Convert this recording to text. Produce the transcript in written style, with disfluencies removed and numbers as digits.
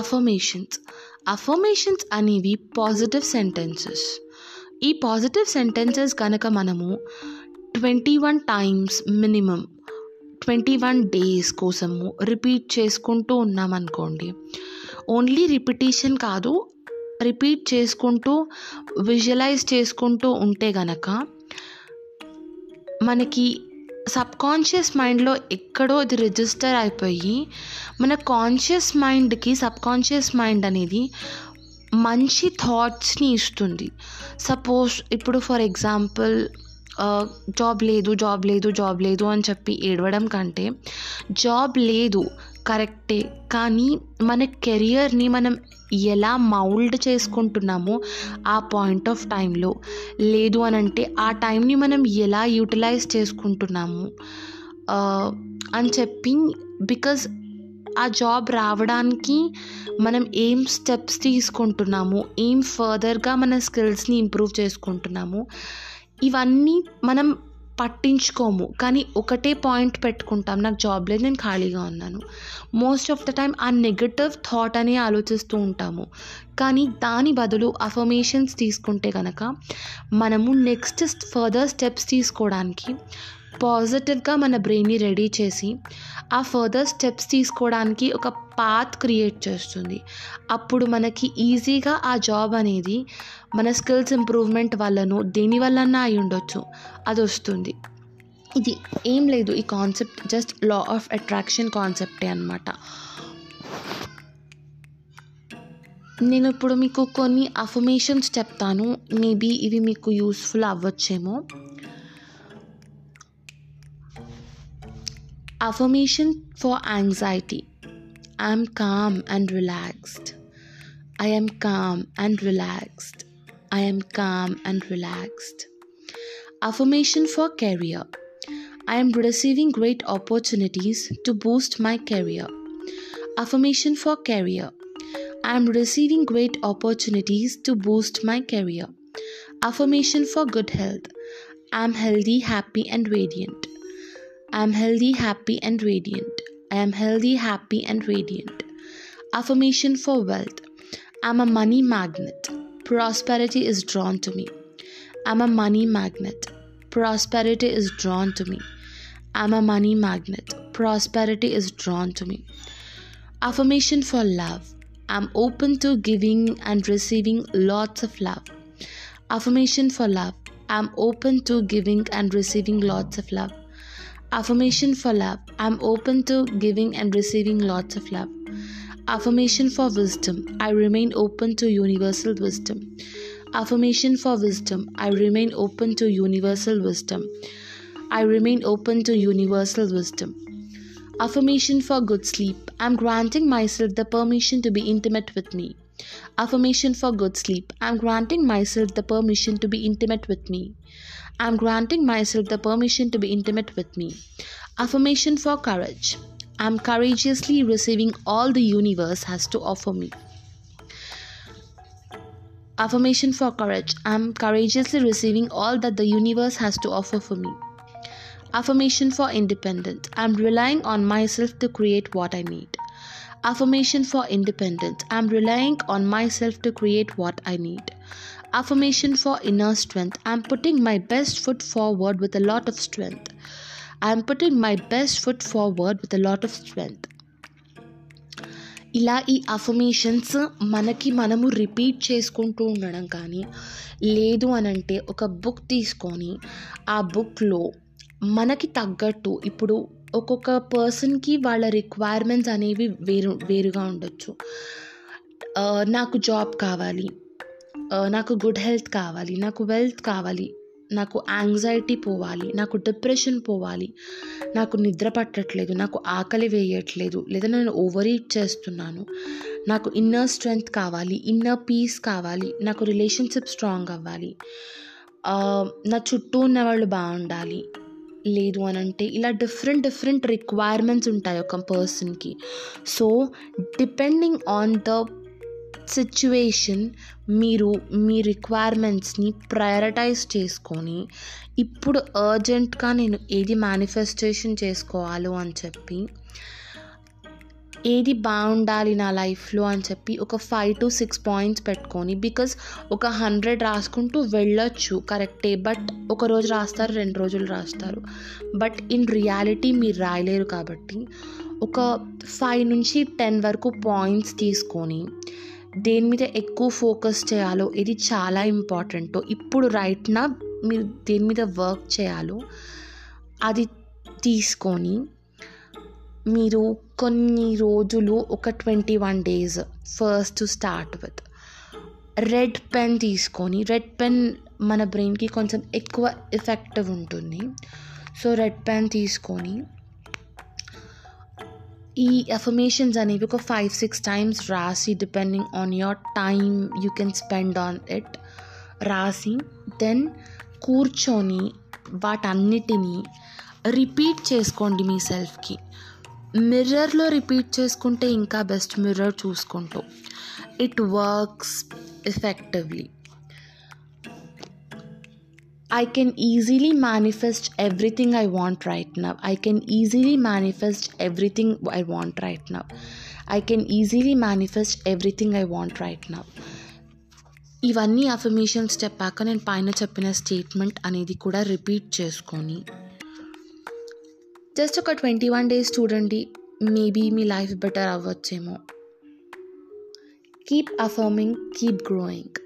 Affirmations. Affirmations అనేవి positive sentences. ఈ positive sentences కనుక మనము 21 టైమ్స్ మినిమం 21 డేస్ కోసము రిపీట్ చేసుకుంటూ ఉన్నామనుకోండి. ఓన్లీ రిపిటేషన్ కాదు, రిపీట్ చేసుకుంటూ విజువలైజ్ చేసుకుంటూ ఉంటే గనక మనకి సబ్కాన్షియస్ మైండ్లో ఎక్కడో అది రిజిస్టర్ అయిపోయి మన కాన్షియస్ మైండ్కి సబ్కాన్షియస్ మైండ్ అనేది మంచి థాట్స్ని ఇస్తుంది. సపోజ్ ఇప్పుడు ఫర్ ఎగ్జాంపుల్ జాబ్ లేదు అని చెప్పి ఏడవడం కంటే జాబ్ లేదు కరెక్టే, కానీ మన కెరియర్ని మనం ఎలా మౌల్డ్ చేసుకుంటున్నామో ఆ పాయింట్ ఆఫ్ టైంలో, లేదు అని అంటే ఆ టైంని మనం ఎలా యూటిలైజ్ చేసుకుంటున్నాము అని చెప్పి, బికాజ్ ఆ జాబ్ రావడానికి మనం ఏం స్టెప్స్ తీసుకుంటున్నాము, ఏం ఫర్దర్గా మన స్కిల్స్ని ఇంప్రూవ్ చేసుకుంటున్నాము, ఇవన్నీ మనం పట్టించుకోము. కానీ ఒకటే పాయింట్ పెట్టుకుంటాం, నాకు జాబ్ లేదు, నేను ఖాళీగా ఉన్నాను. మోస్ట్ ఆఫ్ ద టైం ఆ నెగటివ్ థాట్ అనే ఆలోచిస్తూ ఉంటాము. కానీ దాని బదులు అఫర్మేషన్స్ తీసుకుంటే కనుక మనము నెక్స్ట్ ఫర్దర్ స్టెప్స్ తీసుకోవడానికి పాజిటివ్గా మన బ్రెయిన్ని రెడీ చేసి ఆ ఫర్దర్ స్టెప్స్ తీసుకోవడానికి ఒక పాత్ క్రియేట్ చేస్తుంది. అప్పుడు మనకి ఈజీగా ఆ జాబ్ అనేది మన స్కిల్స్ ఇంప్రూవ్మెంట్ వల్లనో దేనివల్లన్నా అయి ఉండొచ్చు, అది వస్తుంది. ఇది ఏం లేదు, ఈ concept just law of attraction కాన్సెప్టే అన్నమాట. నేను ఇప్పుడు మీకు కొన్ని అఫర్మేషన్స్ చెప్తాను, మేబీ ఇవి మీకు యూస్ఫుల్ అవ్వచ్చేమో. Affirmation for anxiety. I am calm and relaxed. I am calm and relaxed. I am calm and relaxed. Affirmation for career. I am receiving great opportunities to boost my career. Affirmation for career. I am receiving great opportunities to boost my career. Affirmation for good health. I am healthy, happy and radiant. I am healthy, happy and radiant. I am healthy, happy and radiant. Affirmation for wealth. I am a money magnet. Prosperity is drawn to me. I am a money magnet. Prosperity is drawn to me. I am a money magnet. Prosperity is drawn to me. Affirmation for love. I am open to giving and receiving lots of love. Affirmation for love. I am open to giving and receiving lots of love. Affirmation for love. I am open to giving and receiving lots of love. Affirmation for wisdom. I remain open to universal wisdom. Affirmation for wisdom. I remain open to universal wisdom. I remain open to universal wisdom. Affirmation for good sleep. I am granting myself the permission to be intimate with me. Affirmation for good sleep. I am granting myself the permission to be intimate with me. I am granting myself the permission to be intimate with me. Affirmation for courage. I am courageously receiving all the universe has to offer me. Affirmation for courage. I am courageously receiving all that the universe has to offer for me. Affirmation for independence. I am relying on myself to create what I need. Affirmation for independence. I am relying on myself to create what I need. Affirmation for inner strength. I am putting my best foot forward with a lot of strength. I am putting my best foot forward with a lot of strength. ఇలా ఈ affirmations మనకి మనము repeat చేసుకుంటూ ఉండడం కానీ, లేదు అనంటే ఒక బుక్ తీసుకొని ఆ బుక్లో మనకి తగ్గట్టు, ఇప్పుడు ఒక్కొక్క పర్సన్కి వాళ్ళ రిక్వైర్మెంట్స్ అనేవి వేరుగా ఉండొచ్చు. నాకు జాబ్ కావాలి, నాకు గుడ్ హెల్త్ కావాలి, నాకు వెల్త్ కావాలి, నాకు యాంగ్జైటీ పోవాలి, నాకు డిప్రెషన్ పోవాలి, నాకు నిద్ర పట్టట్లేదు, నాకు ఆకలి వేయట్లేదు, లేదా నేను ఓవర్ ఈట్ చేస్తున్నాను, నాకు ఇన్నర్ స్ట్రెంగ్త్ కావాలి, ఇన్నర్ పీస్ కావాలి, నాకు రిలేషన్షిప్ స్ట్రాంగ్ అవ్వాలి, నా చుట్టూ ఉన్న వాళ్ళు బాగుండాలి, లేదు అని అంటే ఇలా డిఫరెంట్ డిఫరెంట్ రిక్వైర్మెంట్స్ ఉంటాయి ఒక పర్సన్కి. So depending on the situation మీరు మీ రిక్వైర్మెంట్స్ని ప్రయారిటైజ్ చేసుకొని, ఇప్పుడు అర్జెంట్గా నేను ఏది మేనిఫెస్టేషన్ చేసుకోవాలో అని చెప్పి ఏది బాగుండాలి నా లైఫ్లో అని చెప్పి ఒక 5 to 6 పాయింట్స్ పెట్టుకొని, బికాజ్ ఒక 100 రాసుకుంటూ వెళ్ళొచ్చు కరెక్టే, బట్ ఒక రోజు రాస్తారు 2 రోజులు రాస్తారు, బట్ ఇన్ రియాలిటీ మీరు రాయలేరు. కాబట్టి ఒక 5 నుంచి 10 వరకు పాయింట్స్ తీసుకొని దేని మీద ఎక్కువ ఫోకస్ చేయాలో, ఇది చాలా ఇంపార్టెంటో, ఇప్పుడు రైట్ నా మీరు దేని మీద వర్క్ చేయాలో అది తీసుకొని మీరు కొన్ని రోజులు ఒక 21 days first start with red pen తీసుకొని, రెడ్ పెన్ మన బ్రెయిన్కి కొంచెం ఎక్కువ ఎఫెక్టివ్ ఉంటుంది. సో రెడ్ పెన్ తీసుకొని ఈ అఫర్మేషన్స్ అనేవి ఒక 5-6 times రాసి, depending on your time you can spend on it, రాసి దెన్ కూర్చొని వాటన్నిటినీ రిపీట్ చేసుకోండి మీ సెల్ఫ్కి. మిర్రర్లో రిపీట్ చేసుకుంటే ఇంకా బెస్ట్, మిర్రర్ చూసుకుంటూ it works effectively. I can easily manifest everything I want right now. I can easily manifest everything I want right now. I can easily manifest everything I want right now. ఇవన్నీ affirmations చెప్పాక నేను పైన చెప్పిన statement అనేది కూడా repeat చేసుకొని just ఒక 21 days చూడండి, మేబీ మీ లైఫ్ బెటర్ అవ్వచ్చేమో. Keep affirming, keep growing.